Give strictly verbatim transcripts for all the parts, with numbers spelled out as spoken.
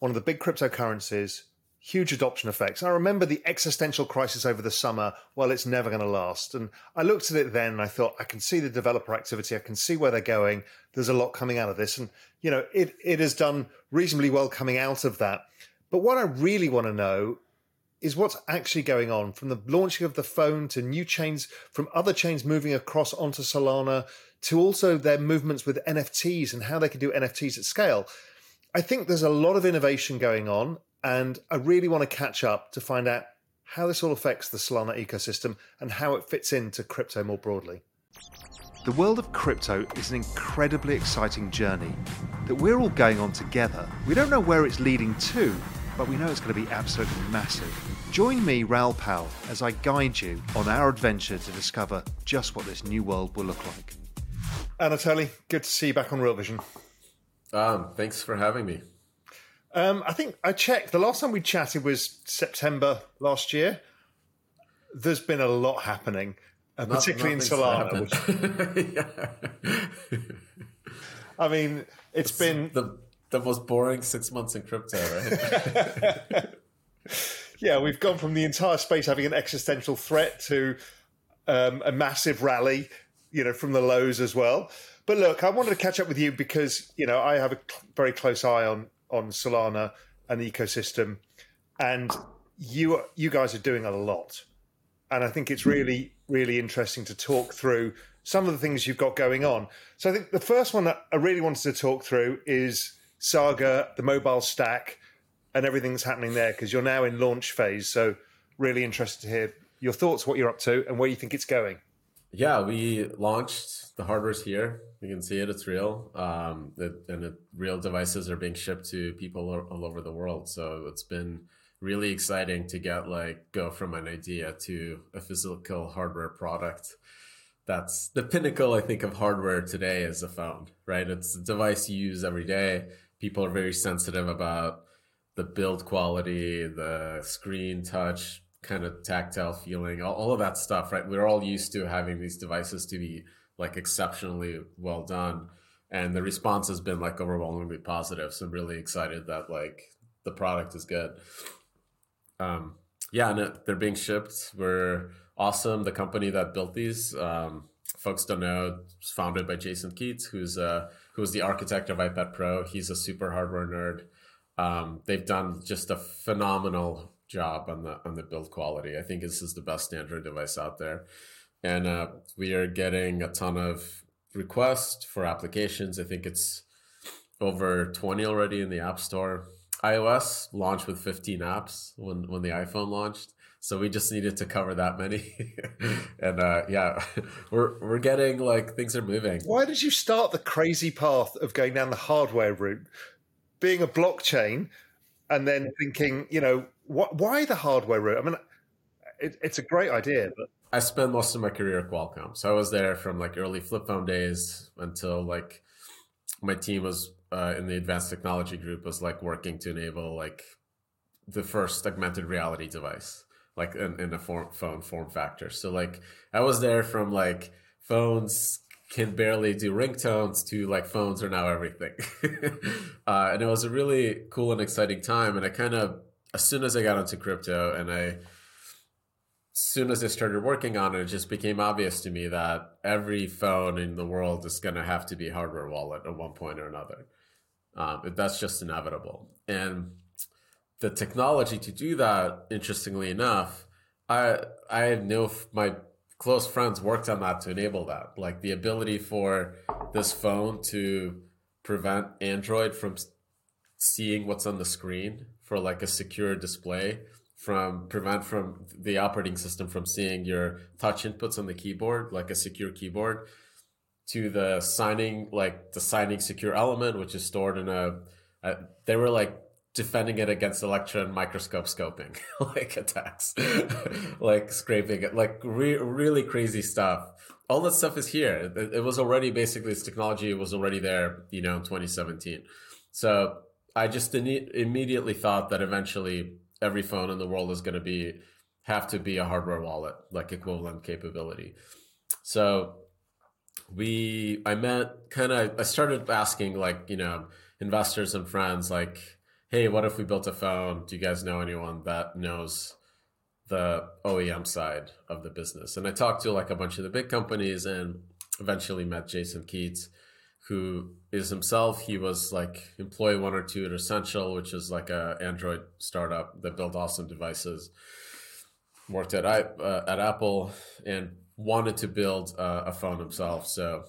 one of the big cryptocurrencies, huge adoption effects. And I remember the existential crisis over the summer, well, it's never going to last. And I looked at it then and I thought, I can see the developer activity. I can see where they're going. There's a lot coming out of this. And, you know, it, it has done reasonably well coming out of that. But what I really want to know is what's actually going on, from the launching of the phone to new chains, from other chains moving across onto Solana, to also their movements with N F Ts and how they can do N F Ts at scale. I think there's a lot of innovation going on, and I really want to catch up to find out how this all affects the Solana ecosystem and how it fits into crypto more broadly. The world of crypto is an incredibly exciting journey that we're all going on together. We don't know where it's leading to, but we know it's going to be absolutely massive. Join me, Raoul Powell, as I guide you on our adventure to discover just what this new world will look like. Anatoly, good to see you back on Real Vision. Um, thanks for having me. Um, I think I checked. The last time we chatted was September last year. There's been a lot happening, uh, Not, particularly in Solana. Which... I mean, it's, it's been... The, the most boring six months in crypto, right? Yeah, we've gone from the entire space having an existential threat to um, a massive rally, you know, from the lows as well. But look, I wanted to catch up with you because, you know, I have a cl- very close eye on, on Solana and the ecosystem, and you you guys are doing a lot. And I think it's really, really interesting to talk through some of the things you've got going on. So I think the first one that I really wanted to talk through is Saga, the mobile stack, and everything that's happening there, because you're now in launch phase. So really interested to hear your thoughts, what you're up to, and where you think it's going. Yeah, we launched. The hardware's here. You can see it. It's real. Um, it, and it, real devices are being shipped to people all over the world. So it's been really exciting to get like go from an idea to a physical hardware product. That's the pinnacle, I think, of hardware today is a phone, right? It's a device you use every day. People are very sensitive about the build quality, the screen touch, kind of tactile feeling, all of that stuff, right? We're all used to having these devices to be like exceptionally well done. And the response has been like overwhelmingly positive. So I'm really excited that like the product is good. Um, yeah, and it, they're being shipped. We're awesome. The company that built these, um, folks don't know, it's founded by Jason Keats, who's uh, who's the architect of iPad Pro. He's a super hardware nerd. Um, they've done just a phenomenal job on the on the build quality. I think this is the best Android device out there. And uh, we are getting a ton of requests for applications. I think it's over twenty already in the App Store. iOS launched with fifteen apps when, when the iPhone launched. So we just needed to cover that many. and uh, yeah, we're we're getting like things are moving. Why did you start the crazy path of going down the hardware route, being a blockchain, and then thinking, you know, What, why the hardware route? I mean, it, it's a great idea. But I spent most of my career at Qualcomm. So I was there from like early flip phone days until like my team was uh, in the advanced technology group was like working to enable like the first augmented reality device, like in, in a form, phone form factor. So like I was there from like phones can barely do ringtones to like phones are now everything. uh, and it was a really cool and exciting time. And I kind of, as soon as I got into crypto and I, as soon as I started working on it, it just became obvious to me that every phone in the world is going to have to be a hardware wallet at one point or another. Um, that's just inevitable. And the technology to do that, interestingly enough, I I know my close friends worked on that to enable that. Like the ability for this phone to prevent Android from seeing what's on the screen for like a secure display, from prevent from the operating system from seeing your touch inputs on the keyboard, like a secure keyboard, to the signing, like the signing secure element, which is stored in a, a they were like defending it against electron microscope scoping, like attacks, like scraping it, like re- really crazy stuff. All that stuff is here. It, it was already basically, this technology was already there, you know, in twenty seventeen. So I just immediately thought that eventually every phone in the world is going to be, have to be a hardware wallet, like equivalent capability. So we, I met kind of, I started asking like, you know, investors and friends, like, hey, what if we built a phone? Do you guys know anyone that knows the O E M side of the business? And I talked to like a bunch of the big companies and eventually met Jason Keats, who is himself, he was like employee one or two at Essential, which is like a Android startup that built awesome devices, worked at, uh, at Apple and wanted to build uh, a phone himself. So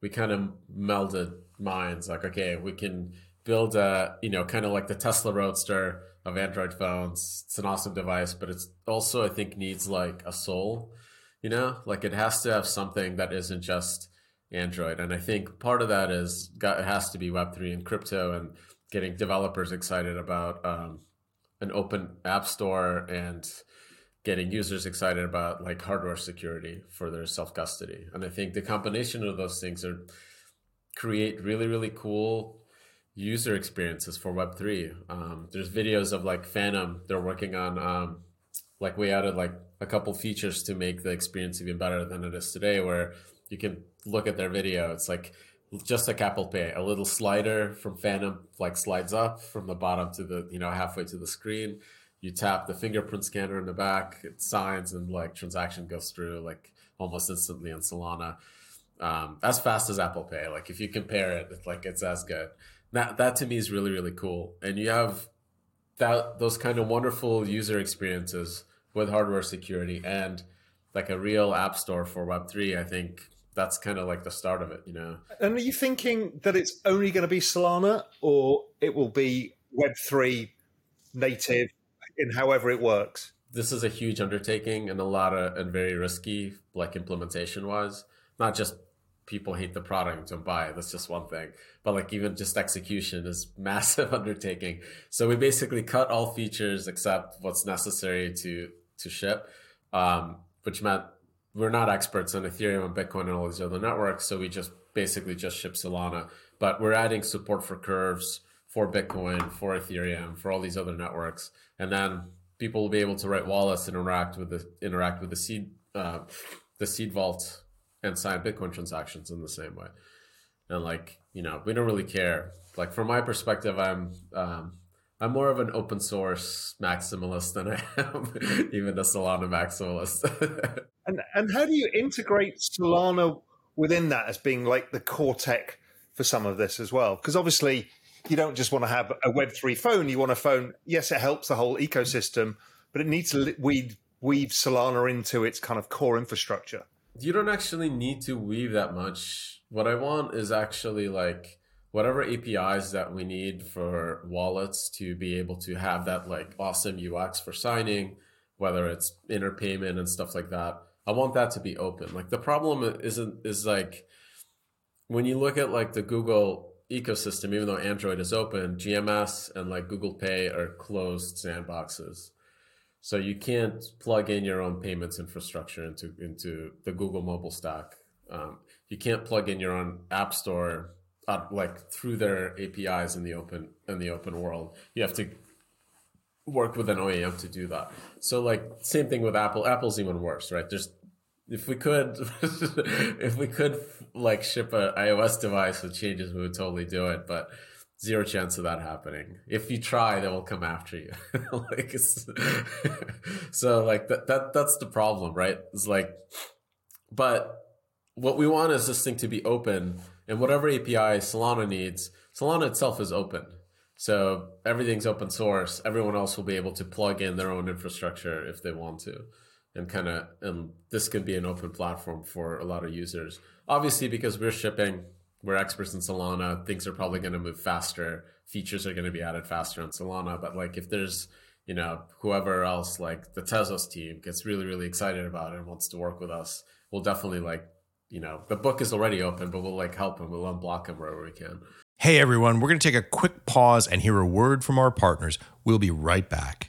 we kind of melded minds like, okay, we can build a, you know, kind of like the Tesla Roadster of Android phones. It's an awesome device, but it's also, I think, needs like a soul, you know, like it has to have something that isn't just Android. And I think part of that is got, it has to be Web three and crypto and getting developers excited about um, an open app store and getting users excited about like hardware security for their self-custody. And I think the combination of those things are create really, really cool user experiences for Web three. Um, there's videos of like Phantom, they're working on, um, like we added like a couple features to make the experience even better than it is today, where you can look at their video. It's like just like Apple Pay, a little slider from Phantom like slides up from the bottom to the, you know, halfway to the screen. You tap the fingerprint scanner in the back, it signs and like transaction goes through like almost instantly on Solana. Um, as fast as Apple Pay. Like if you compare it, it's like it's as good. That that to me is really, really cool. And you have that those kind of wonderful user experiences with hardware security and like a real app store for Web three. I think that's kind of like the start of it, you know. And are you thinking that it's only going to be Solana, or it will be Web three native in however it works? This is a huge undertaking and a lot of, and very risky, like implementation wise. Not just people hate the product and buy it, that's just one thing, but like even just execution is massive undertaking. So we basically cut all features except what's necessary to, to ship, um, which meant we're not experts on Ethereum and Bitcoin and all these other networks. So we just basically just ship Solana, but we're adding support for curves, for Bitcoin, for Ethereum, for all these other networks. And then people will be able to write wallets and interact with the, interact with the seed, uh, the seed vault and sign Bitcoin transactions in the same way. And like, you know, we don't really care. Like from my perspective, I'm, um, I'm more of an open source maximalist than I am even a Solana maximalist. and and how do you integrate Solana within that as being like the core tech for some of this as well? Because obviously you don't just want to have a Web three phone. You want a phone. Yes, it helps the whole ecosystem, but it needs to weave, weave Solana into its kind of core infrastructure. You don't actually need to weave that much. What I want is actually like whatever A P Is that we need for wallets to be able to have that like awesome U X for signing, whether it's interpayment and stuff like that, I want that to be open. Like the problem isn't is like when you look at like the Google ecosystem, even though Android is open, G M S and like Google Pay are closed sandboxes. So you can't plug in your own payments infrastructure into, into the Google mobile stack. Um, you can't plug in your own app store Uh, like through their A P Is in the open in the open world. You have to work with an O E M to do that. So like same thing with Apple. Apple's even worse, right? There's if we could if we could like ship an iOS device with changes, we would totally do it, but zero chance of that happening. If you try, they will come after you. like it's, so like that that that's the problem, right? It's like, but what we want is this thing to be open. And whatever A P I Solana needs, Solana itself is open. So everything's open source. Everyone else will be able to plug in their own infrastructure if they want to. And kind of, and this can be an open platform for a lot of users. Obviously, because we're shipping, we're experts in Solana, things are probably going to move faster. Features are going to be added faster on Solana. But like if there's, you know, whoever else, like the Tezos team gets really, really excited about it and wants to work with us, we'll definitely like, you know, the book is already open, but we'll like help them. We'll unblock them wherever we can. Hey, everyone, we're going to take a quick pause and hear a word from our partners. We'll be right back.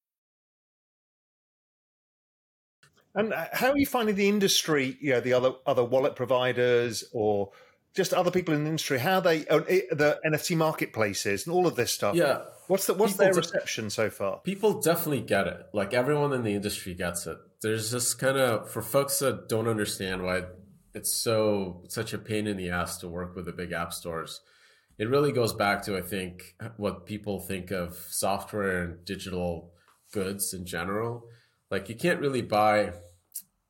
And how are you finding the industry, you know, the other other wallet providers or just other people in the industry, how they own the N F T marketplaces and all of this stuff? Yeah. What's the, what's people their reception so far? People definitely get it. Like everyone in the industry gets it. There's just kind of, for folks that don't understand why it's so such a pain in the ass to work with the big app stores, it really goes back to, I think, what people think of software and digital goods in general. Like you can't really buy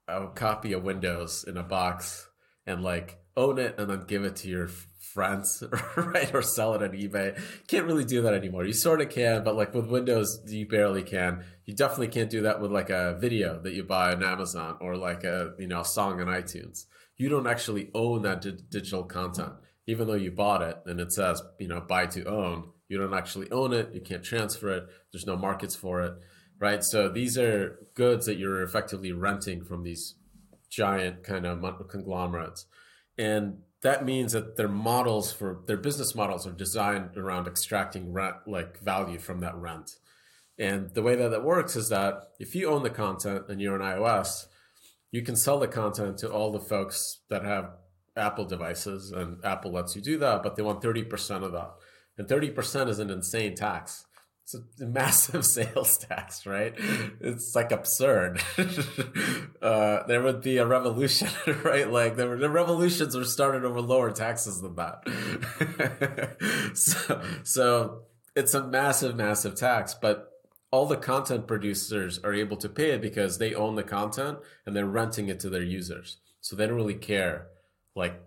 a copy of Windows in a box and like own it and then give it to your friends, right? Or sell it on eBay. Can't really do that anymore. You sort of can, but like with Windows, you barely can. You definitely can't do that with like a video that you buy on Amazon or like a, you know, a song on iTunes. You don't actually own that di- digital content, even though you bought it and it says, you know, buy to own. You don't actually own it. You can't transfer it. There's no markets for it. Right. So these are goods that you're effectively renting from these giant kind of conglomerates. And that means that their models for their business models are designed around extracting rent, like value from that rent. And the way that that works is that if you own the content and you're on iOS, you can sell the content to all the folks that have Apple devices, and Apple lets you do that, but they want thirty percent of that. And thirty percent is an insane tax. It's a massive sales tax, right? It's like absurd. uh, there would be a revolution, right? Like there were, the revolutions were started over lower taxes than that. so, so it's a massive, massive tax, but all the content producers are able to pay it because they own the content and they're renting it to their users. So they don't really care. Like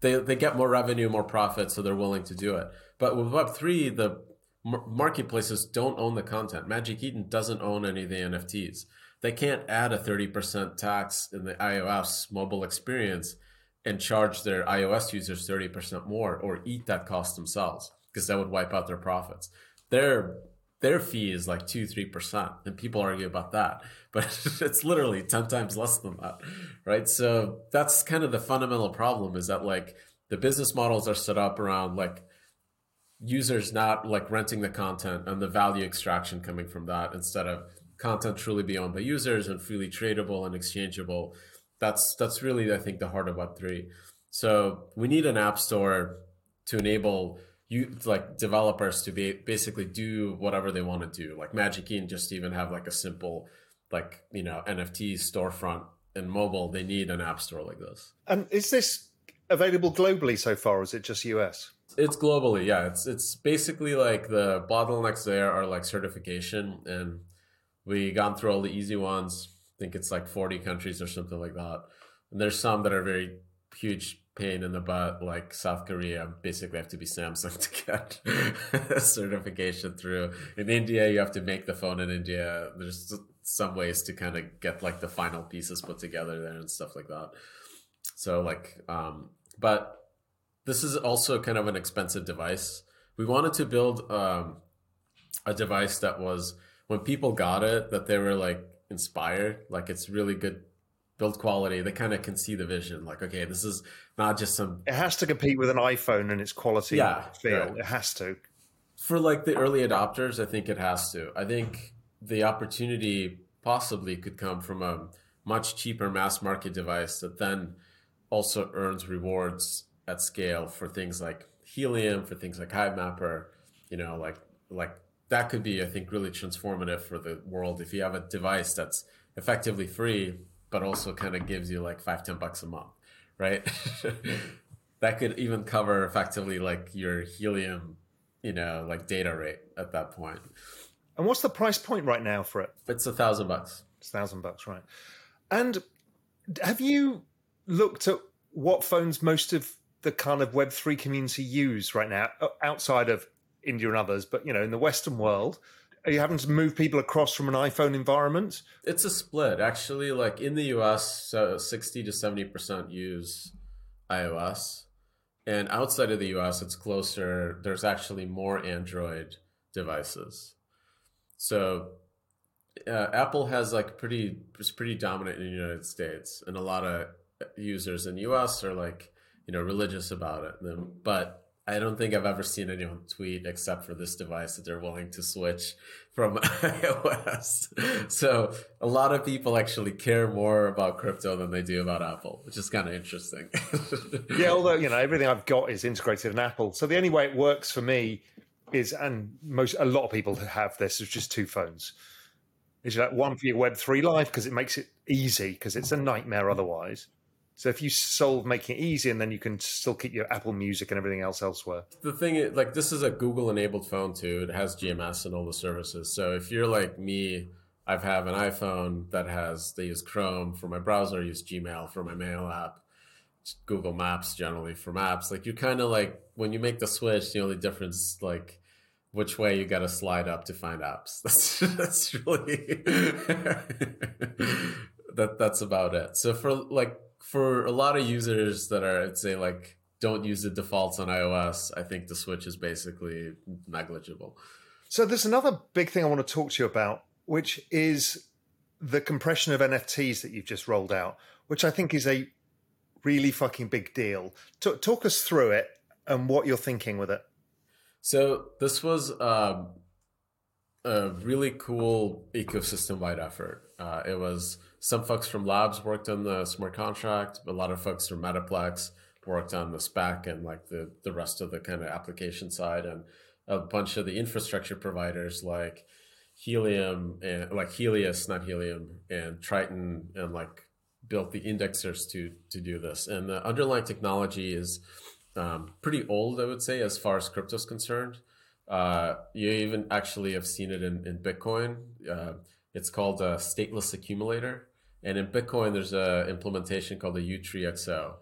they, they get more revenue, more profit, so they're willing to do it. But with Web three, the marketplaces don't own the content. Magic Eden doesn't own any of the N F Ts. They can't add a thirty percent tax in the iOS mobile experience and charge their iOS users thirty percent more or eat that cost themselves because that would wipe out their profits. Their their fee is like two, three percent, and people argue about that. But it's literally ten times less than that, right? So that's kind of the fundamental problem is that like the business models are set up around like users not like renting the content and the value extraction coming from that instead of content truly be owned by users and freely tradable and exchangeable. That's that's really, I think, the heart of Web three. So we need an app store to enable you like developers to be basically do whatever they want to do. Like Magic Eden just even have like a simple like, you know, N F T storefront and mobile. They need an app store like this. And is this available globally so far, or is it just U S? It's globally, yeah. It's it's basically like the bottlenecks there are like certification, and we gone through all the easy ones. I think it's like forty countries or something like that. And there's some that are very huge pain in the butt, like South Korea. Basically, have to be Samsung to get certification through. In India, you have to make the phone in India. There's some ways to kind of get like the final pieces put together there and stuff like that. So like, um, but. This is also kind of an expensive device. We wanted to build um, a device that was, when people got it, that they were like inspired, like it's really good build quality. They kind of can see the vision, like, okay, this is not just some... It has to compete with an iPhone in its quality yeah, field. Right. It has to. For like the early adopters, I think it has to. I think the opportunity possibly could come from a much cheaper mass market device that then also earns rewards at scale for things like Helium, for things like Hive Mapper, you know, like like that could be, I think, really transformative for the world if you have a device that's effectively free, but also kind of gives you like five, ten bucks a month, right? That could even cover effectively like your Helium, you know, like data rate at that point. And what's the price point right now for it? It's a thousand bucks. It's a thousand bucks, right. And have you looked at what phones most of the kind of Web three community use right now, outside of India and others, but, you know, in the Western world? Are you having to move people across from an iPhone environment? It's a split, actually. Like in the U S, so sixty to seventy percent use iOS. And outside of the U S, it's closer. There's actually more Android devices. So uh, Apple has like pretty, it's pretty dominant in the United States, and a lot of users in the U S are like, you know, religious about it. But I don't think I've ever seen anyone tweet except for this device that they're willing to switch from iOS. So a lot of people actually care more about crypto than they do about Apple, which is kind of interesting. Yeah, although, you know, everything I've got is integrated in Apple. So the only way it works for me is, and most a lot of people have this, is just two phones. It's like one for your Web three life because it makes it easy, because it's a nightmare otherwise. So if you solve making it easy, and then you can still keep your Apple Music and everything else elsewhere. The thing is, like, this is a Google-enabled phone too. It has G M S and all the services. So if you're like me, I have an iPhone that has, they use Chrome for my browser, I use Gmail for my mail app, Google Maps generally for maps. Like you kind of like, when you make the switch, the only difference, like, which way you got to slide up to find apps. That's, that's really, that that's about it. So for like, for a lot of users that are, I'd say, like, don't use the defaults on iOS, I think the switch is basically negligible. So there's another big thing I want to talk to you about, which is the compression of N F Ts that you've just rolled out, which I think is a really fucking big deal. Talk, talk us through it and what you're thinking with it. So this was um, a really cool ecosystem-wide effort. Uh, it was... Some folks from Labs worked on the smart contract. A lot of folks from Metaplex worked on the spec and like the, the rest of the kind of application side, and a bunch of the infrastructure providers like Helium and like Helius, not Helium, and Triton, and like built the indexers to to do this. And the underlying technology is um, pretty old, I would say, as far as crypto is concerned. Uh, you even actually have seen it in, in Bitcoin. Uh, It's called a stateless accumulator. And in Bitcoin, there's an implementation called a U three X O,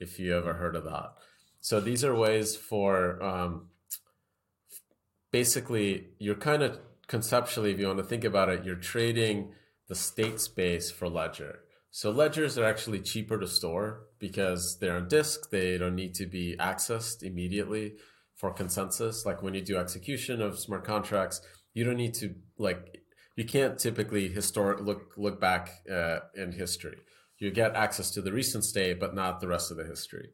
if you ever heard of that. So these are ways for um, basically, you're kind of conceptually, if you want to think about it, you're trading the state space for ledger. So ledgers are actually cheaper to store because they're on disk. They don't need to be accessed immediately for consensus. Like when you do execution of smart contracts, you don't need to like... You can't typically historic look look back uh, in history. You get access to the recent state, but not the rest of the history.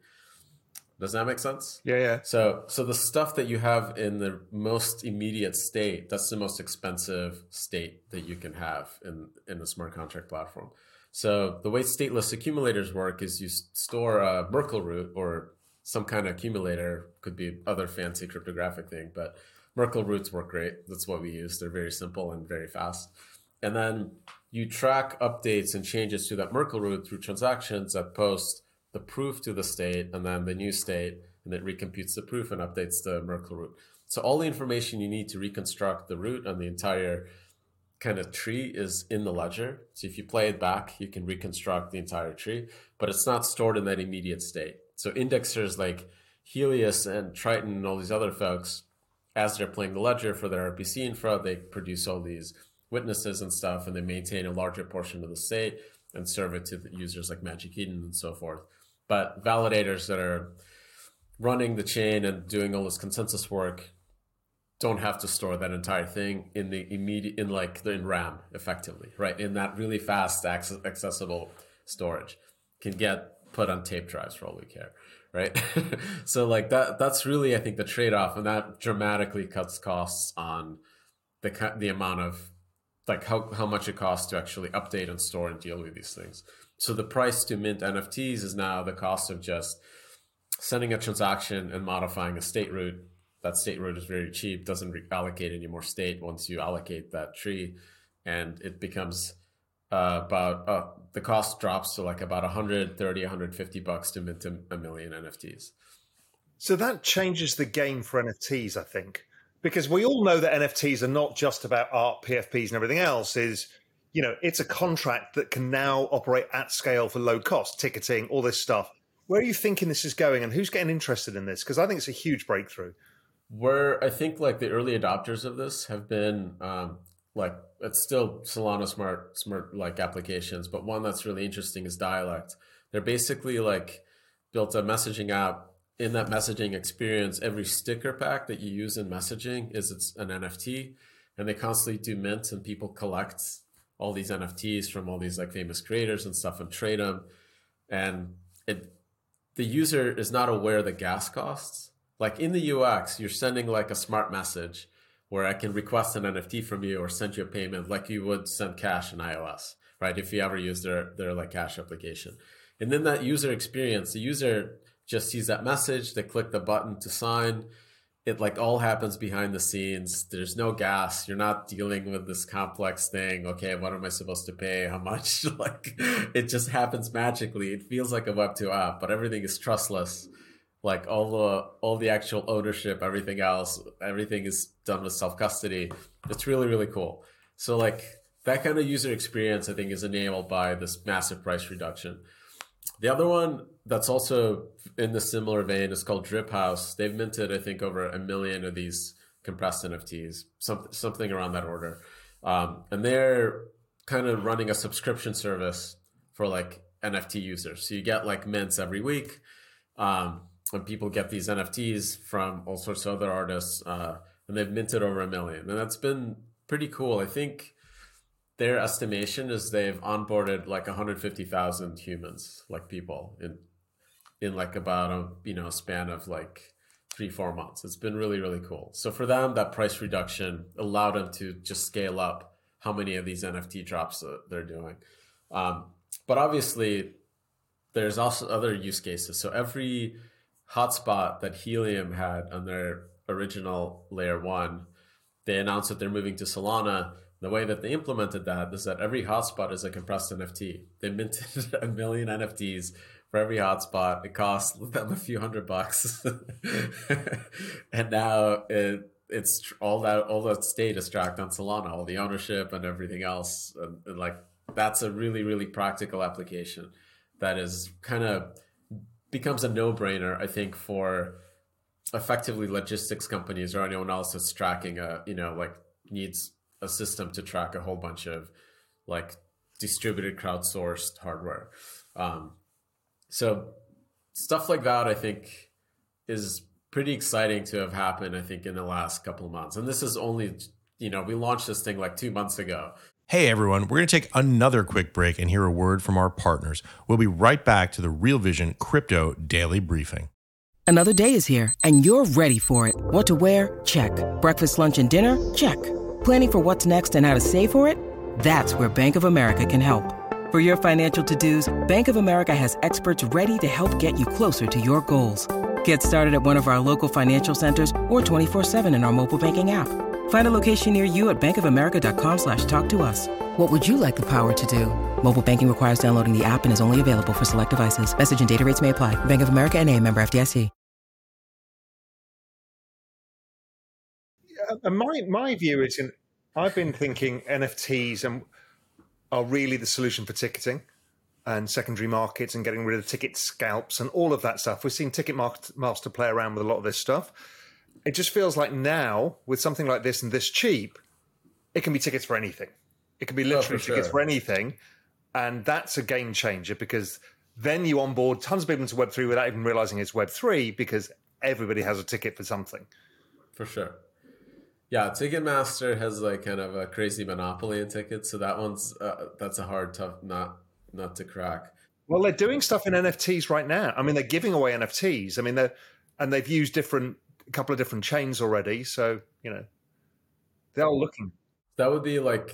Does that make sense? Yeah, yeah. So, so the stuff that you have in the most immediate state, that's the most expensive state that you can have in in the smart contract platform. So the way stateless accumulators work is you store a Merkle root or some kind of accumulator, could be other fancy cryptographic thing, but Merkle roots work great. That's what we use. They're very simple and very fast. And then you track updates and changes to that Merkle root through transactions that post the proof to the state and then the new state, and it recomputes the proof and updates the Merkle root. So all the information you need to reconstruct the root and the entire kind of tree is in the ledger. So if you play it back, you can reconstruct the entire tree, but it's not stored in that immediate state. So indexers like Helius and Triton and all these other folks, as they're playing the ledger for their R P C infra, they produce all these witnesses and stuff, and they maintain a larger portion of the state and serve it to the users like Magic Eden and so forth. But validators that are running the chain and doing all this consensus work don't have to store that entire thing in the immediate, in like in RAM, effectively, right? In that really fast, access, accessible storage, can get put on tape drives for all we care. Right. So like that, that's really, I think, the trade off, and that dramatically cuts costs on the the amount of like how, how much it costs to actually update and store and deal with these things. So the price to mint N F Ts is now the cost of just sending a transaction and modifying a state root. That state root is very cheap, doesn't allocate any more state once you allocate that tree. And it becomes uh, about, uh, the cost drops to like about one hundred thirty, one hundred fifty bucks to mint a million N F Ts. So that changes the game for N F Ts, I think, because we all know that N F Ts are not just about art, P F Ps and everything else. Is, you know, it's a contract that can now operate at scale for low cost, ticketing, all this stuff. Where are you thinking this is going and who's getting interested in this? Because I think it's a huge breakthrough. Where I think like the early adopters of this have been um, like, it's still Solana smart, smart like applications, but one that's really interesting is Dialect. They're basically like built a messaging app. In that messaging experience, every sticker pack that you use in messaging is it's an N F T, and they constantly do mints and people collect all these N F Ts from all these like famous creators and stuff and trade them. And it, the user is not aware of the gas costs. Like in the U X, you're sending like a smart message where I can request an N F T from you or send you a payment like you would send cash in iOS, right? If you ever use their, their like cash application. And then that user experience, the user just sees that message, they click the button to sign. It like all happens behind the scenes. There's no gas. You're not dealing with this complex thing. Okay, what am I supposed to pay? How much? Like it just happens magically. It feels like a Web two app, but everything is trustless. Like all the all the actual ownership, everything else, everything is done with self-custody. It's really, really cool. So like that kind of user experience, I think, is enabled by this massive price reduction. The other one that's also in the similar vein is called Drip House. They've minted, I think, over a million of these compressed N F Ts, something, something around that order. Um, and they're kind of running a subscription service for like N F T users. So you get like mints every week. Um, and people get these N F Ts from all sorts of other artists. Uh, and they've minted over a million. And that's been pretty cool. I think their estimation is they've onboarded like one hundred fifty thousand humans, like people in in like about a you know span of like three, four months. It's been really, really cool. So for them, that price reduction allowed them to just scale up how many of these N F T drops that they're doing. Um, but obviously, there's also other use cases. So every hotspot that Helium had on their original layer one, they announced that they're moving to Solana. The way that they implemented that is that every hotspot is a compressed N F T. They minted a million N F Ts for every hotspot. It cost them a few hundred bucks. And now it, it's all that all that state is tracked on Solana, all the ownership and everything else. And, and like that's a really, really practical application that is kind of becomes a no-brainer, I think, for effectively logistics companies or anyone else that's tracking a, you know, like needs a system to track a whole bunch of like distributed crowdsourced hardware. Um, so stuff like that, I think, is pretty exciting to have happened, I think, in the last couple of months. And this is only, you know, we launched this thing like two months ago. Hey, everyone, we're going to take another quick break and hear a word from our partners. We'll be right back to the Real Vision Crypto Daily Briefing. Another day is here and you're ready for it. What to wear? Check. Breakfast, lunch, and dinner? Check. Planning for what's next and how to save for it? That's where Bank of America can help. For your financial to-dos, Bank of America has experts ready to help get you closer to your goals. Get started at one of our local financial centers or twenty-four seven in our mobile banking app. Find a location near you at bankofamerica.com slash talk to us. What would you like the power to do? Mobile banking requires downloading the app and is only available for select devices. Message and data rates may apply. Bank of America N A, member F D I C. And my, my view is, in, I've been thinking N F Ts and are really the solution for ticketing and secondary markets and getting rid of ticket scalps and all of that stuff. We've seen Ticketmaster play around with a lot of this stuff. It just feels like now, with something like this and this cheap, it can be tickets for anything. It can be literally oh, for tickets sure. for anything. And that's a game changer because then you onboard tons of people into Web three without even realizing it's Web three because everybody has a ticket for something. For sure. Yeah, Ticketmaster has like kind of a crazy monopoly in tickets, so that one's uh, that's a hard tough nut nut to crack. Well, they're doing stuff in N F Ts right now. I mean, they're giving away N F Ts. I mean, they and they've used different a couple of different chains already, so you know they're all looking. That would be like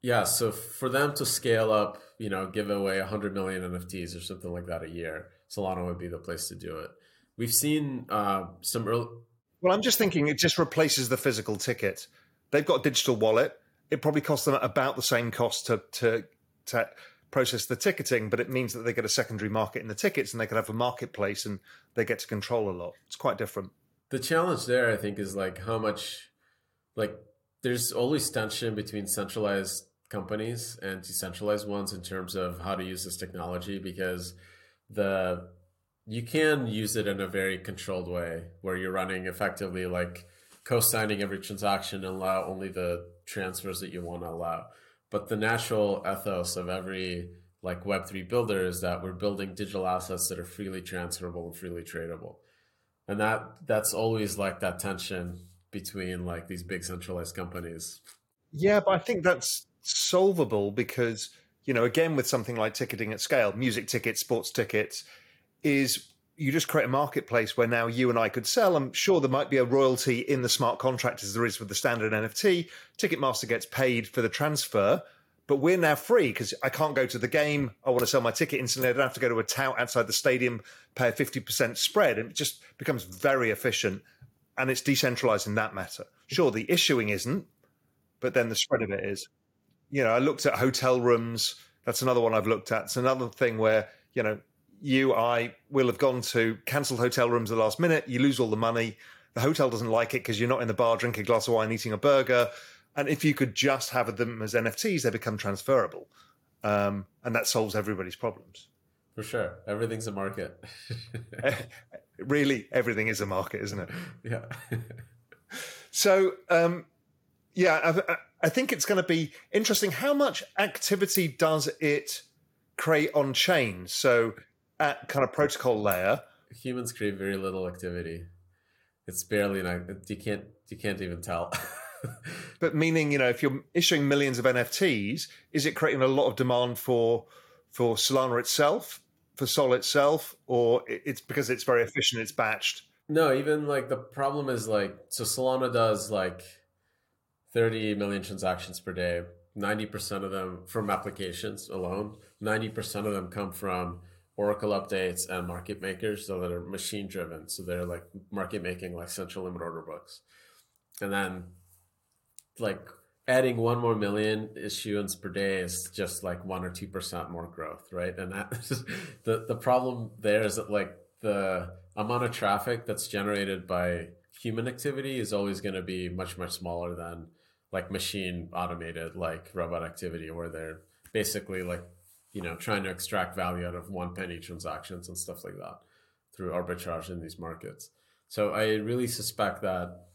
yeah. So for them to scale up, you know, give away a hundred million N F Ts or something like that a year, Solana would be the place to do it. We've seen uh, some early... Well, I'm just thinking it just replaces the physical ticket. They've got a digital wallet. It probably costs them about the same cost to, to, to process the ticketing, but it means that they get a secondary market in the tickets and they can have a marketplace and they get to control a lot. It's quite different. The challenge there, I think, is like how much... like there's always tension between centralized companies and decentralized ones in terms of how to use this technology, because the you can use it in a very controlled way where you're running effectively like co-signing every transaction and allow only the transfers that you want to allow. But the natural ethos of every like Web three builder is that we're building digital assets that are freely transferable and freely tradable. And that that's always like that tension between like these big centralized companies. Yeah, but I think that's solvable because, you know, again, with something like ticketing at scale, music tickets, sports tickets, is you just create a marketplace where now you and I could sell. I'm sure there might be a royalty in the smart contract as there is with the standard N F T. Ticketmaster gets paid for the transfer, but we're now free because I can't go to the game. I want to sell my ticket instantly. I don't have to go to a tout outside the stadium, pay a fifty percent spread. And it just becomes very efficient, and it's decentralized in that matter. Sure, the issuing isn't, but then the spread of it is. You know, I looked at hotel rooms. That's another one I've looked at. It's another thing where, you know, you, I will have gone to cancel hotel rooms at the last minute. You lose all the money. The hotel doesn't like it because you're not in the bar drinking a glass of wine, eating a burger. And if you could just have them as N F Ts, they become transferable. Um, and that solves everybody's problems. For sure. Everything's a market. Really, everything is a market, isn't it? Yeah. So, um, yeah, I've, I, I think it's going to be interesting. How much activity does it create on chain? So at kind of protocol layer, humans create very little activity. It's barely an, you can't you can't even tell. But meaning, you know, if you're issuing millions of N F Ts, is it creating a lot of demand for for Solana itself, for Sol itself, or it's because it's very efficient, it's batched? No, even like the problem is like, so Solana does like thirty million transactions per day, ninety percent of them from applications alone, ninety percent of them come from Oracle updates and market makers, so that are machine driven. So they're like market making, like central limit order books. And then like adding one more million issuance per day is just like one or two percent more growth, right? And that the, the problem there is that like the amount of traffic that's generated by human activity is always going to be much, much smaller than like machine automated, like robot activity, where they're basically like, you know, trying to extract value out of one penny transactions and stuff like that through arbitrage in these markets. So I really suspect that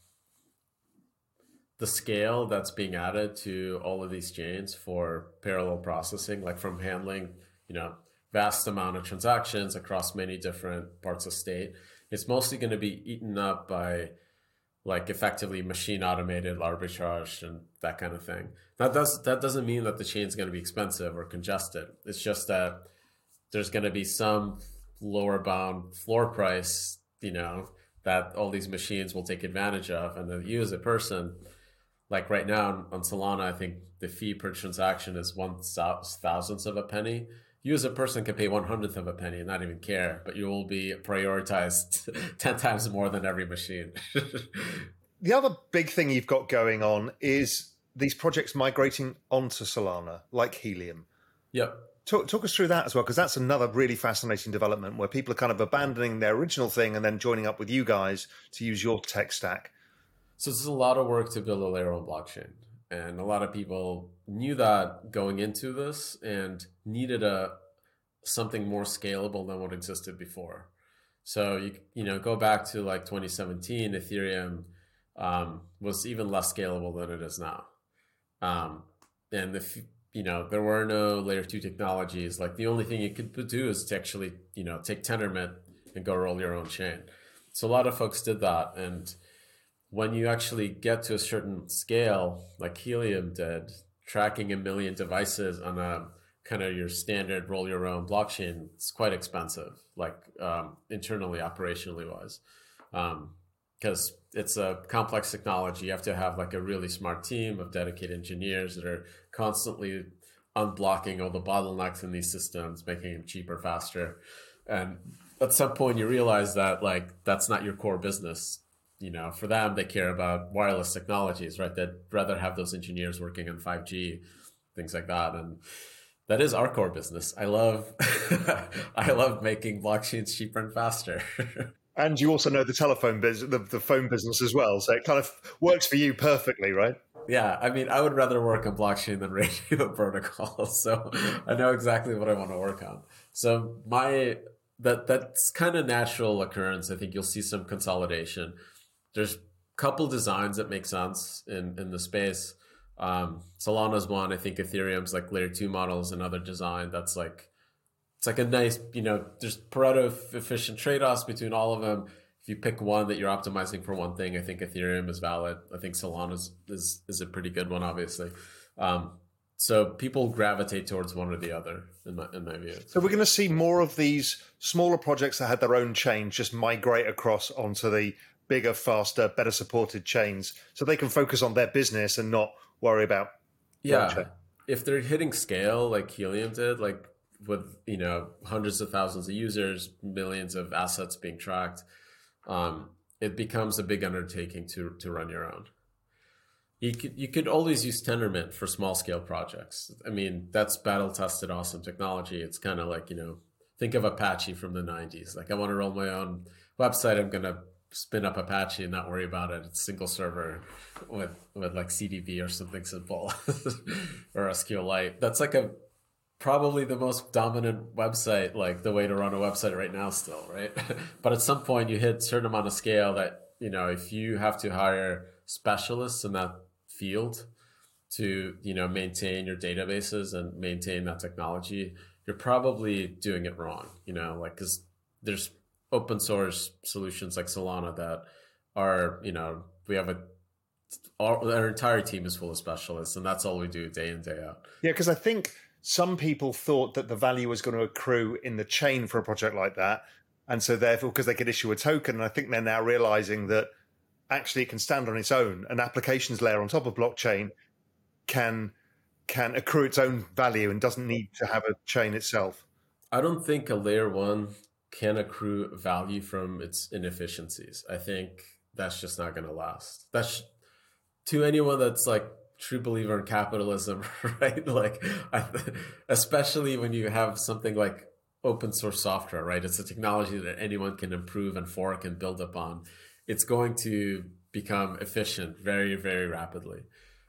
the scale that's being added to all of these chains for parallel processing, like from handling, you know, vast amount of transactions across many different parts of state, it's mostly going to be eaten up by like effectively machine automated arbitrage and that kind of thing. That does, that doesn't mean that the chain is going to be expensive or congested. It's just that there's going to be some lower bound floor price, you know, that all these machines will take advantage of. And then you as a person, like right now on Solana, I think the fee per transaction is one thousandth of a penny. You as a person can pay one hundredth of a penny and not even care, but you will be prioritized ten times more than every machine. The other big thing you've got going on is these projects migrating onto Solana, like Helium. Yep. Talk, talk us through that as well, because that's another really fascinating development where people are kind of abandoning their original thing and then joining up with you guys to use your tech stack. So this is a lot of work to build a layer on blockchain. And a lot of people knew that going into this and needed a something more scalable than what existed before. So, you you know, go back to like twenty seventeen, Ethereum um, was even less scalable than it is now. Um, and, if you know, there were no layer two technologies. Like the only thing you could do is to actually, you know, take Tendermint and go roll your own chain. So a lot of folks did that. And when you actually get to a certain scale, like Helium did, tracking a million devices on a kind of your standard roll your own blockchain, it's quite expensive, like um, internally, operationally wise, because um, it's a complex technology. You have to have like a really smart team of dedicated engineers that are constantly unblocking all the bottlenecks in these systems, making them cheaper, faster. And at some point you realize that like that's not your core business. You know, for them, they care about wireless technologies, right? They'd rather have those engineers working on five G, things like that. And that is our core business. I love, I love making blockchains cheaper and faster. And you also know the telephone business, the, the phone business as well. So it kind of works for you perfectly, right? Yeah. I mean, I would rather work on blockchain than radio protocols. So I know exactly what I want to work on. So my, that that's kind of natural occurrence. I think you'll see some consolidation. There's a couple designs that make sense in, in the space. Um, Solana's one, I think Ethereum's like layer two models, another design that's like, it's like a nice, you know, there's Pareto efficient trade-offs between all of them. If you pick one that you're optimizing for one thing, I think Ethereum is valid. I think Solana's is, is a pretty good one, obviously. Um, So people gravitate towards one or the other, in my, in my view. So we're going to see more of these smaller projects that had their own chain just migrate across onto the bigger, faster, better supported chains, so they can focus on their business and not worry about. Yeah, chain. If they're hitting scale like Helium did, like with you know hundreds of thousands of users, millions of assets being tracked, um, it becomes a big undertaking to to run your own. You could, you could always use Tendermint for small scale projects. I mean, that's battle tested, awesome technology. It's kind of like, you know, think of Apache from the nineties. Like I want to roll my own website. I'm going to spin up Apache and not worry about it. It's single server with, with like C D B or something simple or SQLite. That's like a, probably the most dominant website, like the way to run a website right now still. Right. But at some point you hit a certain amount of scale that, you know, if you have to hire specialists in that field to you know maintain your databases and maintain that technology, you're probably doing it wrong, you know like because there's open source solutions like Solana that are, you know we have a our, our entire team is full of specialists, and that's all we do day in, day out. Yeah, because I think some people thought that the value was going to accrue in the chain for a project like that, and so therefore because they could issue a token, and I think they're now realizing that actually it can stand on its own. An applications layer on top of blockchain can can accrue its own value and doesn't need to have a chain itself. I don't think a layer one can accrue value from its inefficiencies. I think that's just not going to last. That's to anyone that's like true believer in capitalism, right? Like, I, especially when you have something like open source software, right? It's a technology that anyone can improve and fork and build upon. It's going to become efficient very, very rapidly.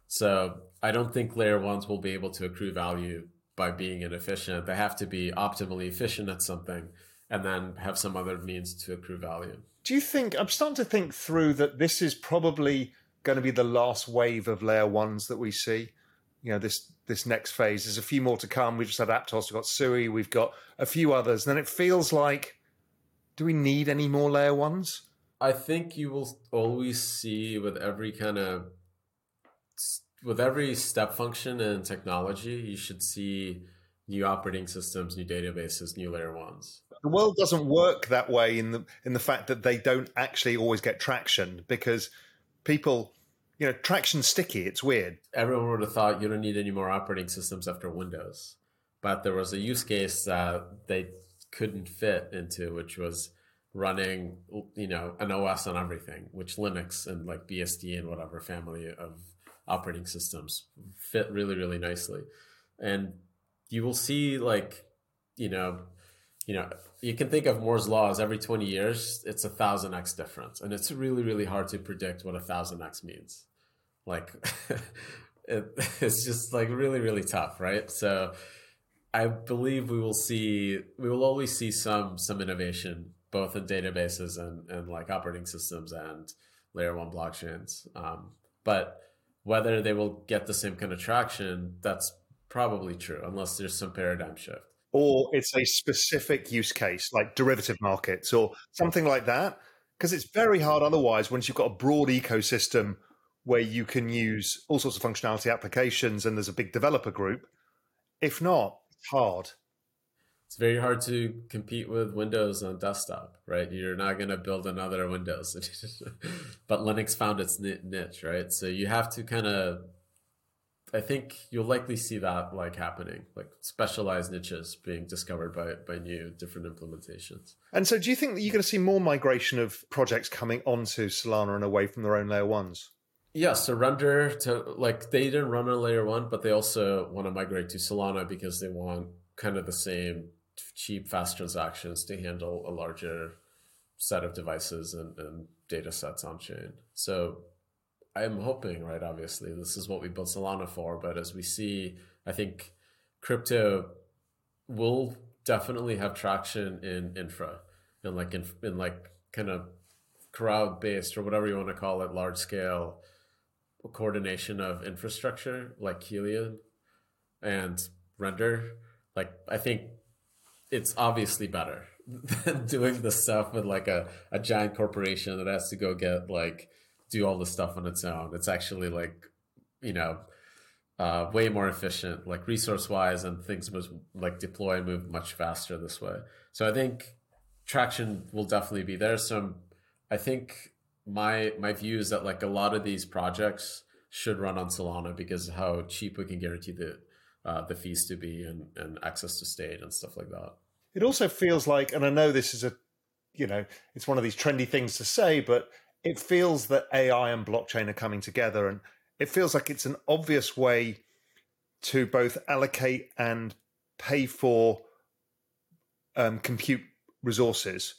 So I don't think layer ones will be able to accrue value by being inefficient. They have to be optimally efficient at something and then have some other means to accrue value. Do you think, I'm starting to think through that this is probably going to be the last wave of layer ones that we see. You know, this this next phase, there's a few more to come. We've just had Aptos, we've got Sui, we've got a few others. And then it feels like, do we need any more layer ones? I think you will always see with every kind of, with every step function in technology, you should see new operating systems, new databases, new layer ones. The world doesn't work that way in the in the fact that they don't actually always get traction, because people, you know, traction's sticky. It's weird. Everyone would have thought you don't need any more operating systems after Windows, but there was a use case that they couldn't fit into, which was running, you know, an O S on everything, which Linux and like B S D and whatever family of operating systems fit really, really nicely. And you will see like, you know, you know, you can think of Moore's law as every twenty years, it's a thousand X difference. And it's really, really hard to predict what a thousand X means. Like it, it's just like really, really tough. Right. So I believe we will see, we will always see some, some innovation, both in databases and, and like operating systems and layer one blockchains. Um, but whether they will get the same kind of traction, that's probably true, unless there's some paradigm shift. Or it's a specific use case, like derivative markets or something like that, because it's very hard otherwise once you've got a broad ecosystem where you can use all sorts of functionality applications and there's a big developer group. If not, it's hard. It's very hard to compete with Windows on desktop, right? You're not going to build another Windows. But Linux found its niche, right? So you have to kind of I think you'll likely see that like happening, like specialized niches being discovered by by new different implementations. And so do you think that you're going to see more migration of projects coming onto Solana and away from their own layer ones? Yeah, so Render, to, like they didn't run on layer one, but they also want to migrate to Solana because they want kind of the same cheap, fast transactions to handle a larger set of devices and, and data sets on chain. So I'm hoping, right, obviously, this is what we built Solana for. But as we see, I think crypto will definitely have traction in infra and like in, in like kind of crowd-based or whatever you want to call it, large-scale coordination of infrastructure like Helium and Render. Like, I think it's obviously better than doing this stuff with like a, a giant corporation that has to go get like, do all this stuff on its own. It's actually like, you know, uh, way more efficient, like resource wise, and things must like deploy and move much faster this way. So I think traction will definitely be there. Some, I think my, my view is that like a lot of these projects should run on Solana because of how cheap we can guarantee the, uh, the fees to be and, and access to state and stuff like that. It also feels like, and I know this is a, you know, it's one of these trendy things to say, but it feels that A I and blockchain are coming together, and it feels like it's an obvious way to both allocate and pay for um, compute resources.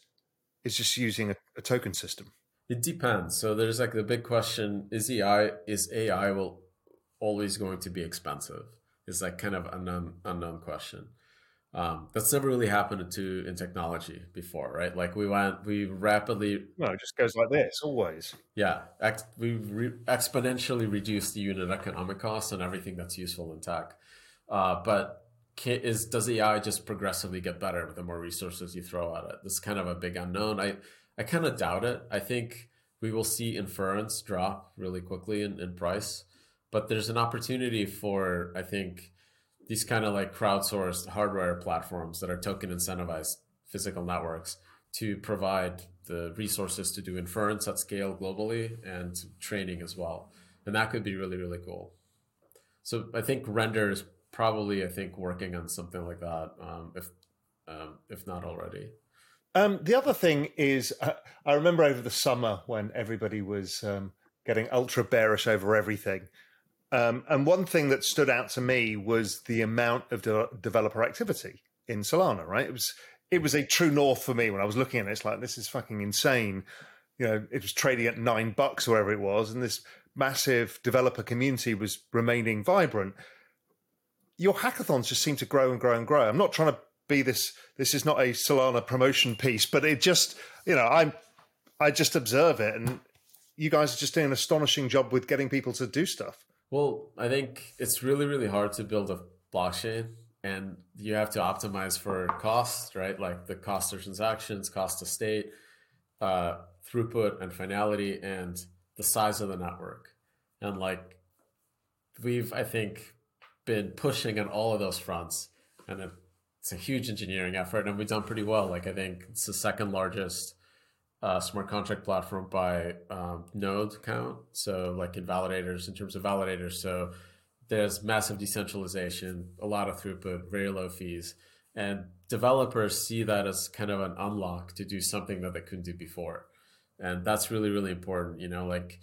It's just using a, a token system. It depends. So there's like the big question, is A I, is A I will always going to be expensive? It's like kind of an unknown, unknown question. Um, that's never really happened to in technology before, right? Like we went, we rapidly. No, it just goes like this always. Yeah. Ex- we re- exponentially reduce the unit economic costs and everything that's useful in tech. Uh, but can, is, does A I just progressively get better with the more resources you throw at it? This is kind of a big unknown. I, I kind of doubt it. I think we will see inference drop really quickly in, in price, but there's an opportunity for, I think, these kind of like crowdsourced hardware platforms that are token incentivized physical networks to provide the resources to do inference at scale globally and training as well. And that could be really, really cool. So I think Render is probably, I think, working on something like that, um, if um, if not already. Um, the other thing is, uh, I remember over the summer when everybody was um, getting ultra bearish over everything. Um, and one thing that stood out to me was the amount of de- developer activity in Solana, right? It was it was a true north for me when I was looking at it. It's like, this is fucking insane. You know, it was trading at nine bucks or wherever it was, and this massive developer community was remaining vibrant. Your hackathons just seem to grow and grow and grow. I'm not trying to be this, this is not a Solana promotion piece, but it just, you know, I'm I just observe it, and you guys are just doing an astonishing job with getting people to do stuff. Well, I think it's really, really hard to build a blockchain, and you have to optimize for cost, right? Like the cost of transactions, cost of state, uh, throughput and finality, and the size of the network. And like we've, I think, been pushing on all of those fronts, and it's a huge engineering effort, and we've done pretty well. Like I think it's the second largest Uh, smart contract platform by um, node count. So like in validators, in terms of validators. So there's massive decentralization, a lot of throughput, very low fees. And developers see that as kind of an unlock to do something that they couldn't do before. And that's really, really important. You know, like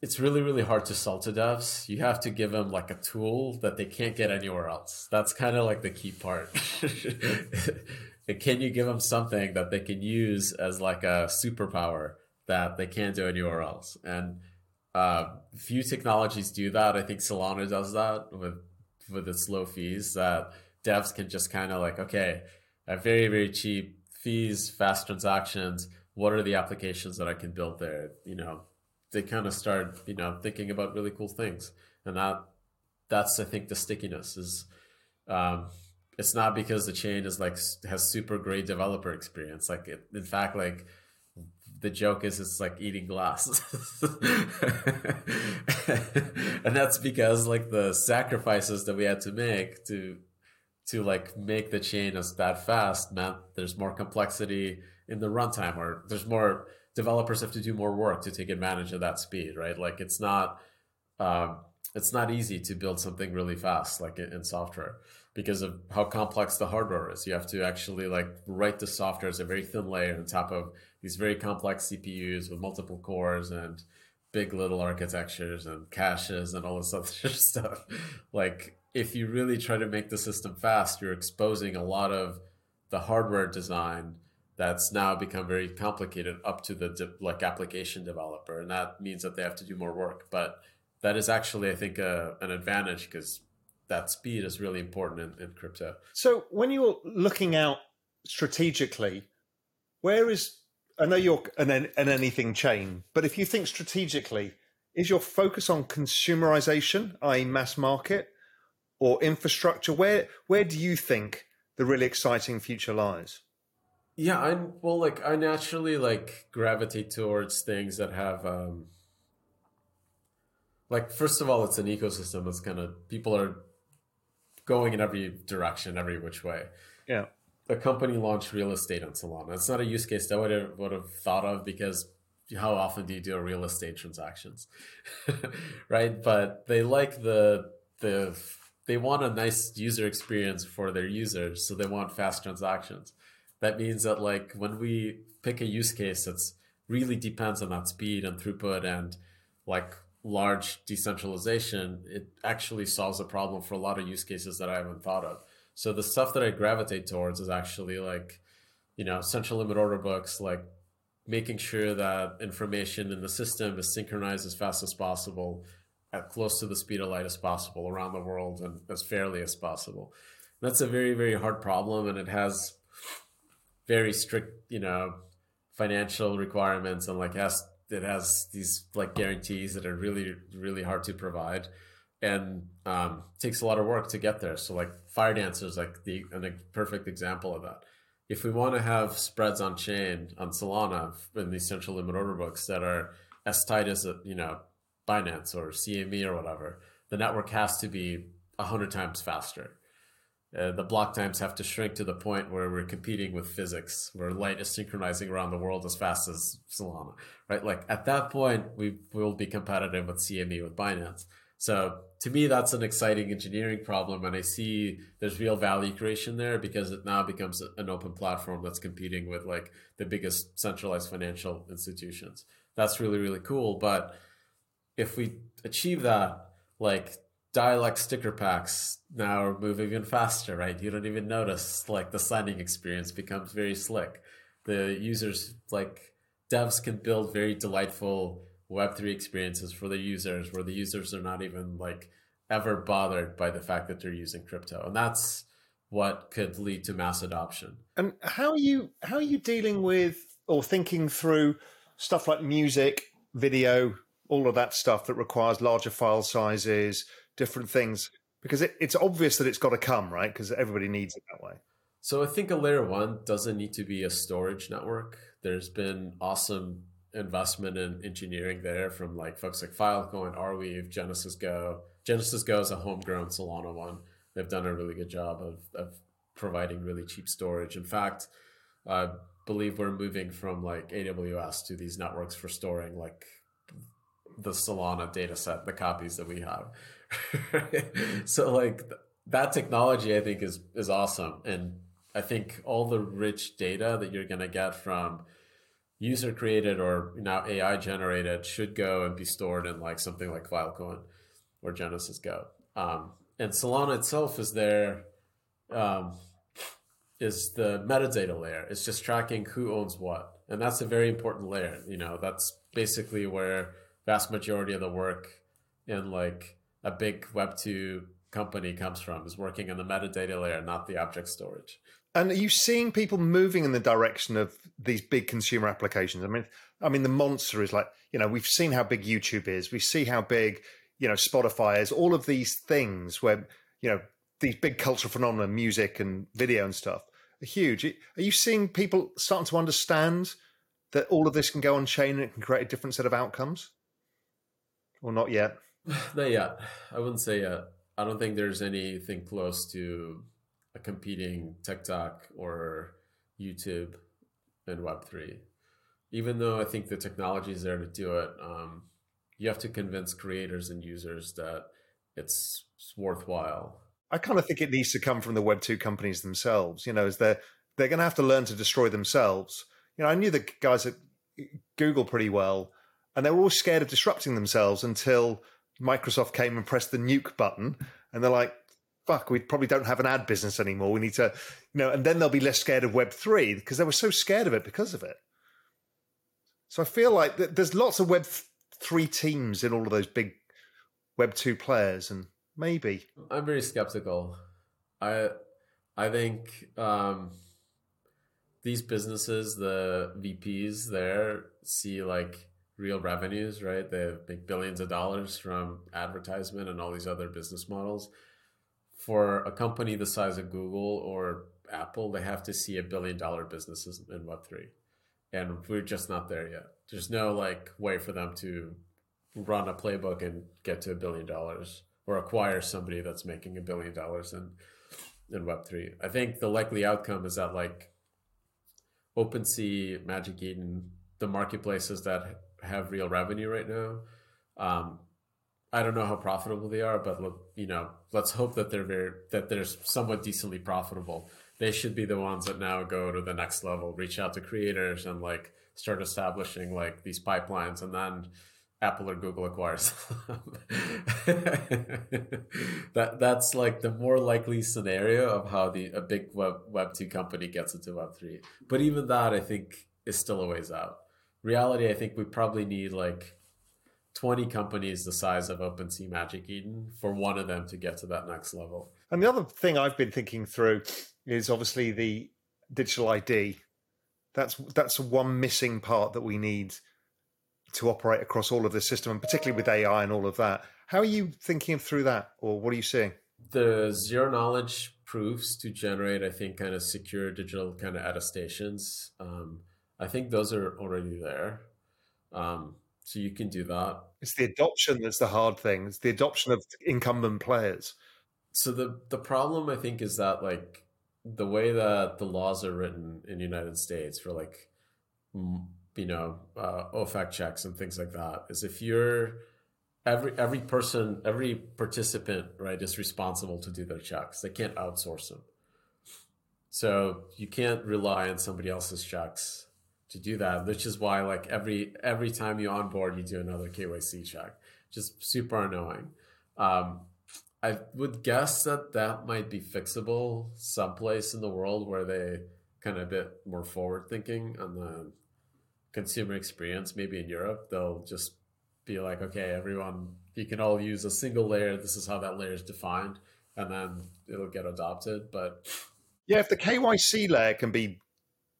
it's really, really hard to sell to devs. You have to give them like a tool that they can't get anywhere else. That's kind of like the key part. Can you give them something that they can use as like a superpower that they can't do anywhere else? And uh, few technologies do that. I think Solana does that with with its low fees, that devs can just kind of like, okay, at very, very cheap fees, fast transactions, what are the applications that I can build there? You know, they kind of start, you know, thinking about really cool things. And that that's, I think, the stickiness is... Um, It's not because the chain is like has super great developer experience. Like it, in fact, like the joke is it's like eating glass, and that's because like the sacrifices that we had to make to to like make the chain as that fast meant there's more complexity in the runtime, or there's more developers have to do more work to take advantage of that speed, right? Like it's not. Um, it's not easy to build something really fast, like in software, because of how complex the hardware is. You have to actually like write the software as a very thin layer on top of these very complex C P Us with multiple cores and big little architectures and caches and all this other stuff. Like, if you really try to make the system fast, you're exposing a lot of the hardware design that's now become very complicated up to the de- like application developer. And that means that they have to do more work. But that is actually, I think, uh, an advantage, because that speed is really important in, in crypto. So when you're looking out strategically, where is, I know you're an, an anything chain, but if you think strategically, is your focus on consumerization, that is mass market, or infrastructure? Where where do you think the really exciting future lies? Yeah, I well, like I naturally like gravitate towards things that have... Um, Like, first of all, it's an ecosystem that's kind of, people are going in every direction, every which way. Yeah. A company launched real estate on Solana. It's not a use case that I would have, would have thought of, because how often do you do real estate transactions? Right. But they like the, the, they want a nice user experience for their users. So they want fast transactions. That means that, like, when we pick a use case that's really depends on that speed and throughput and like, large decentralization, it actually solves a problem for a lot of use cases that I haven't thought of. So the stuff that I gravitate towards is actually like, you know, central limit order books, like making sure that information in the system is synchronized as fast as possible, at close to the speed of light as possible around the world, and as fairly as possible. And that's a very, very hard problem. And it has very strict, you know, financial requirements, and like has It has these like guarantees that are really, really hard to provide, and um, takes a lot of work to get there. So like FireDancer is like the a perfect example of that. If we want to have spreads on chain on Solana in these central limit order books that are as tight as, you know, Binance or C M E or whatever, the network has to be a hundred times faster. Uh, the block times have to shrink to the point where we're competing with physics, where light is synchronizing around the world as fast as Solana, right? Like at that point, we will be competitive with C M E, with Binance. So to me, that's an exciting engineering problem. And I see there's real value creation there, because it now becomes an open platform that's competing with like the biggest centralized financial institutions. That's really, really cool. But if we achieve that, like, Dialect sticker packs now are moving even faster, right? You don't even notice, like, the signing experience becomes very slick. The users, like, devs can build very delightful Web three experiences for the users, where the users are not even, like, ever bothered by the fact that they're using crypto. And that's what could lead to mass adoption. And how are you, how are you dealing with or thinking through stuff like music, video, all of that stuff that requires larger file sizes, different things, because it, it's obvious that it's got to come, right? Because everybody needs it that way. So I think a layer one doesn't need to be a storage network. There's been awesome investment in engineering there from like folks like Filecoin, Arweave, Genesis Go. Genesis Go is a homegrown Solana one. They've done a really good job of, of providing really cheap storage. In fact, I believe we're moving from like A W S to these networks for storing like the Solana data set, the copies that we have. So like th- that technology, I think, is is awesome. And I think all the rich data that you're going to get from user created or now A I generated should go and be stored in like something like Filecoin or Genesis Go. Um, and Solana itself is there, um, is the metadata layer. It's just tracking who owns what. And that's a very important layer. You know, that's basically where vast majority of the work in like a big Web two company comes from, is working on the metadata layer, not the object storage. And are you seeing people moving in the direction of these big consumer applications? I mean, I mean, the monster is like, you know, we've seen how big YouTube is. We see how big, you know, Spotify is, all of these things where, you know, these big cultural phenomena, music and video and stuff are huge. Are you seeing people starting to understand that all of this can go on chain and it can create a different set of outcomes? Or not yet? Not yet. I wouldn't say yet. I don't think there's anything close to a competing TikTok or YouTube and Web three. Even though I think the technology is there to do it, um, you have to convince creators and users that it's, it's worthwhile. I kind of think it needs to come from the Web two companies themselves. You know, is they're, they're going to have to learn to destroy themselves. You know, I knew the guys at Google pretty well, and they were all scared of disrupting themselves until Microsoft came and pressed the nuke button, and they're like, fuck, we probably don't have an ad business anymore. We need to, you know, and then they'll be less scared of Web three because they were so scared of it because of it. So I feel like th- there's lots of Web three teams in all of those big Web two players, and maybe. I'm very skeptical. I I think um, these businesses, the V Ps there, see like real revenues, right? They make billions of dollars from advertisement and all these other business models. For a company the size of Google or Apple, they have to see a billion dollar businesses in Web three. And we're just not there yet. There's no like way for them to run a playbook and get to a billion dollars or acquire somebody that's making a billion dollars in, in Web three. I think the likely outcome is that like OpenSea, Magic Eden, the marketplaces that have real revenue right now, um, I don't know how profitable they are, but look, you know, let's hope that they're very, that they're somewhat decently profitable. They should be the ones that now go to the next level, reach out to creators and like start establishing like these pipelines, and then Apple or Google acquires them. that that's like the more likely scenario of how the a big web web two company gets into web three. But even that, I think, is still a ways out. Reality, I think we probably need like twenty companies the size of OpenSea, Magic Eden for one of them to get to that next level. And the other thing I've been thinking through is obviously the digital I D. That's that's one missing part that we need to operate across all of this system, and particularly with A I and all of that. How are you thinking through that, or what are you seeing? The zero knowledge proofs to generate, I think, kind of secure digital kind of attestations. Um, I think those are already there. Um, so you can do that. It's the adoption that's the hard thing. It's the adoption of incumbent players. So the, the problem, I think, is that like the way that the laws are written in the United States for like, you know, uh, O F A C checks and things like that is if you're every, every person, every participant, right, is responsible to do their checks. They can't outsource them. So you can't rely on somebody else's checks to do that, which is why like every, every time you onboard, you do another K Y C check, just super annoying. Um, I would guess that that might be fixable someplace in the world where they kind of a bit more forward thinking on the consumer experience. Maybe in Europe, they'll just be like, okay, everyone, you can all use a single layer. This is how that layer is defined, and then it'll get adopted. But yeah, if the K Y C layer can be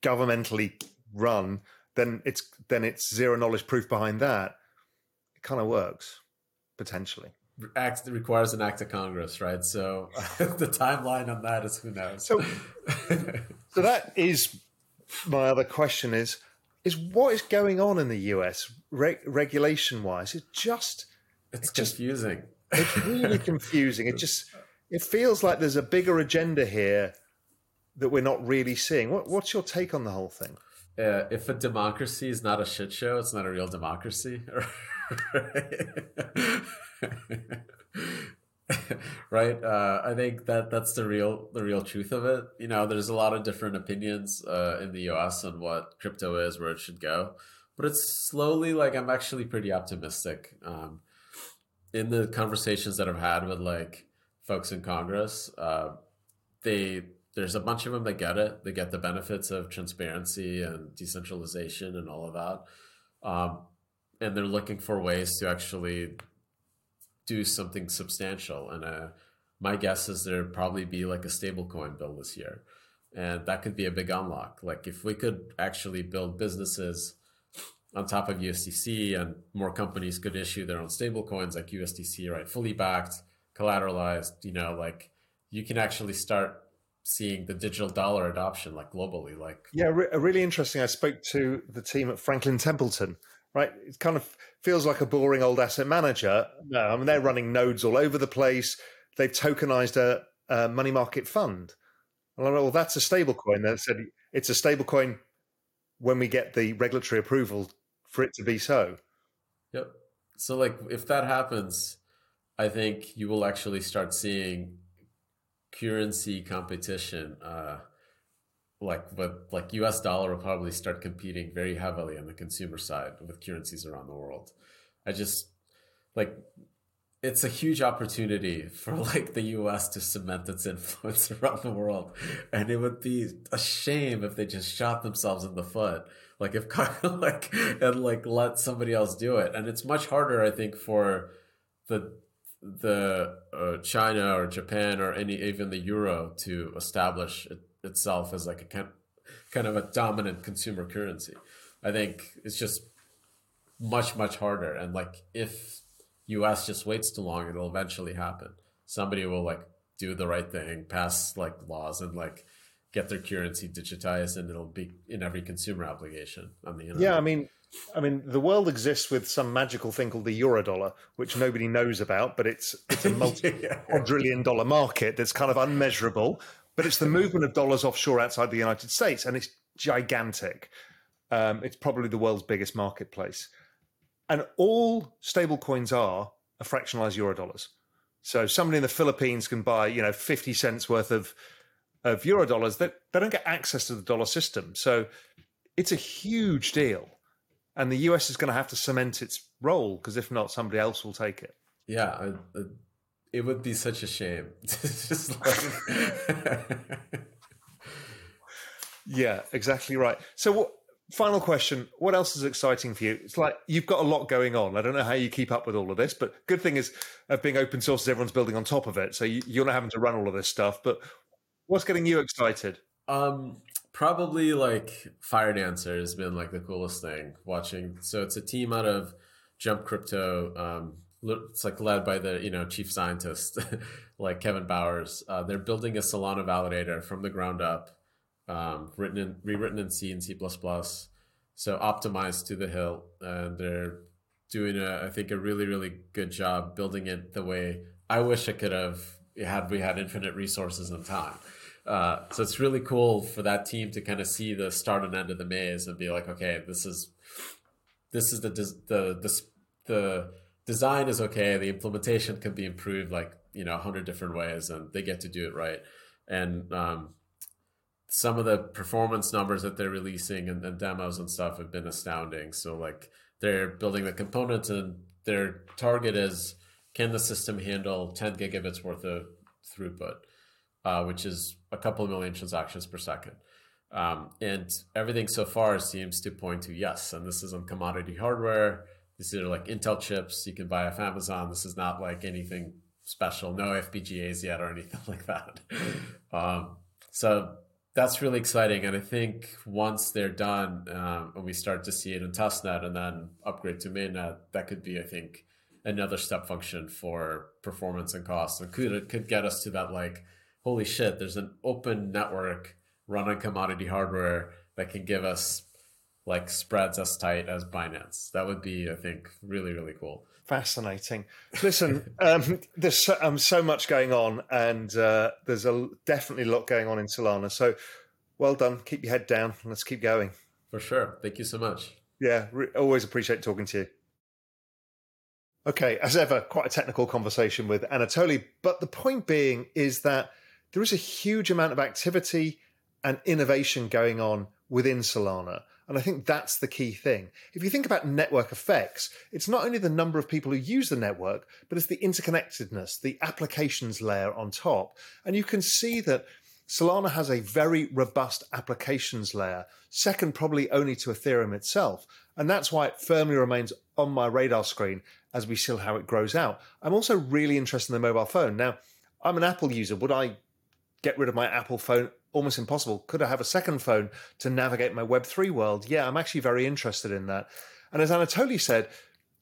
governmentally run, then it's then it's zero knowledge proof behind that. It kind of works potentially. Act that requires an act of Congress, right? So the timeline on that is who knows. So, so that is my other question: is is what is going on in the U S re- regulation wise? It just it's, it's confusing. Just, it's really confusing. It just it feels like there's a bigger agenda here that we're not really seeing. What what's your take on the whole thing? Uh, if a democracy is not a shit show, it's not a real democracy. Right? Uh, I think that that's the real the real truth of it. You know, there's a lot of different opinions uh, in the U S on what crypto is, where it should go. But it's slowly, like, I'm actually pretty optimistic. Um, in the conversations that I've had with, like, folks in Congress, uh, they... there's a bunch of them that get it. They get the benefits of transparency and decentralization and all of that. Um, and they're looking for ways to actually do something substantial. And uh, my guess is there'd probably be like a stablecoin bill this year. And that could be a big unlock. Like if we could actually build businesses on top of U S D C, and more companies could issue their own stablecoins like U S D C, right? Fully backed, collateralized, you know, like you can actually start seeing the digital dollar adoption like globally. Like yeah re- really interesting. I spoke to the team at Franklin Templeton, right? It kind of feels like a boring old asset manager. No, I mean, they're running nodes all over the place. They've tokenized a, a money market fund. And I know, well, that's a stable coin. They said it's a stable coin when we get the regulatory approval for it to be so. Yep. So like if that happens, I think you will actually start seeing currency competition, uh, like with, like U S dollar will probably start competing very heavily on the consumer side with currencies around the world. I just like, it's a huge opportunity for like the U S to cement its influence around the world. And it would be a shame if they just shot themselves in the foot, like if like and like let somebody else do it. And it's much harder, I think, for the the uh, China or Japan or any even the euro to establish it, itself as like a kind, kind of a dominant consumer currency. I think it's just much, much harder. And like if U S just waits too long, it'll eventually happen. Somebody will like do the right thing, pass like laws and like get their currency digitized, and it'll be in every consumer application on the internet. Yeah, I mean, I mean, the world exists with some magical thing called the eurodollar, which nobody knows about, but it's it's a multi-quadrillion dollar market that's kind of unmeasurable, but it's the movement of dollars offshore outside the United States, and it's gigantic. Um, it's probably the world's biggest marketplace. And all stable coins are a fractionalized eurodollars. So somebody in the Philippines can buy, you know, fifty cents worth of, of eurodollars. They, they don't get access to the dollar system. So it's a huge deal. And the U S is going to have to cement its role, because if not, somebody else will take it. Yeah, I, I, it would be such a shame. Just like... Yeah, exactly right. So what, final question, what else is exciting for you? It's like you've got a lot going on. I don't know how you keep up with all of this, but good thing is of being open source is everyone's building on top of it. So you, you're not having to run all of this stuff. But what's getting you excited? Um Probably like FireDancer has been like the coolest thing watching. So it's a team out of Jump Crypto. Um, it's like led by the, you know, chief scientist, like Kevin Bowers. Uh, they're building a Solana validator from the ground up, um, written in, rewritten in C and C plus plus. So optimized to the hilt. And they're doing, a, I think, a really, really good job building it the way I wish I could have had we had infinite resources and time. Uh, so it's really cool for that team to kind of see the start and end of the maze and be like, okay, this is this is the the the, the design is okay, the implementation can be improved like, you know, a hundred different ways, and they get to do it right. And um, some of the performance numbers that they're releasing and, and demos and stuff have been astounding. So like they're building the components, and their target is, can the system handle ten gigabits worth of throughput? Uh, which is a couple of million transactions per second. Um, and everything so far seems to point to yes. And this is on commodity hardware. These are like Intel chips you can buy off Amazon. This is not like anything special, no F P G As yet or anything like that. Um, so that's really exciting. And I think once they're done, um, and we start to see it in testnet and then upgrade to mainnet, that could be, I think, another step function for performance and cost. And could, it could get us to that like, holy shit, there's an open network run on commodity hardware that can give us like spreads as tight as Binance. That would be, I think, really, really cool. Fascinating. Listen, um, there's so, um, so much going on, and uh, there's a, definitely a lot going on in Solana. So well done. Keep your head down and let's keep going. For sure. Thank you so much. Yeah, re- always appreciate talking to you. Okay, as ever, quite a technical conversation with Anatoly. But the point being is that there is a huge amount of activity and innovation going on within Solana. And I think that's the key thing. If you think about network effects, it's not only the number of people who use the network, but it's the interconnectedness, the applications layer on top. And you can see that Solana has a very robust applications layer, second probably only to Ethereum itself. And that's why it firmly remains on my radar screen as we see how it grows out. I'm also really interested in the mobile phone. Now, I'm an Apple user. Would I get rid of my Apple phone? Almost impossible. Could I have a second phone to navigate my Web three world? Yeah, I'm actually very interested in that. And as Anatoly said,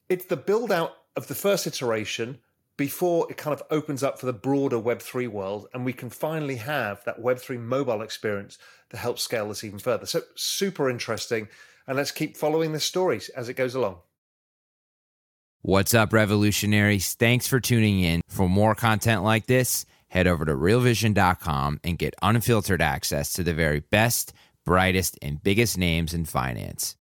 it's the build out of the first iteration before it kind of opens up for the broader Web three world. And we can finally have that Web three mobile experience to help scale this even further. So super interesting. And let's keep following this story as it goes along. What's up, revolutionaries? Thanks for tuning in. For more content like this, head over to real vision dot com and get unfiltered access to the very best, brightest, and biggest names in finance.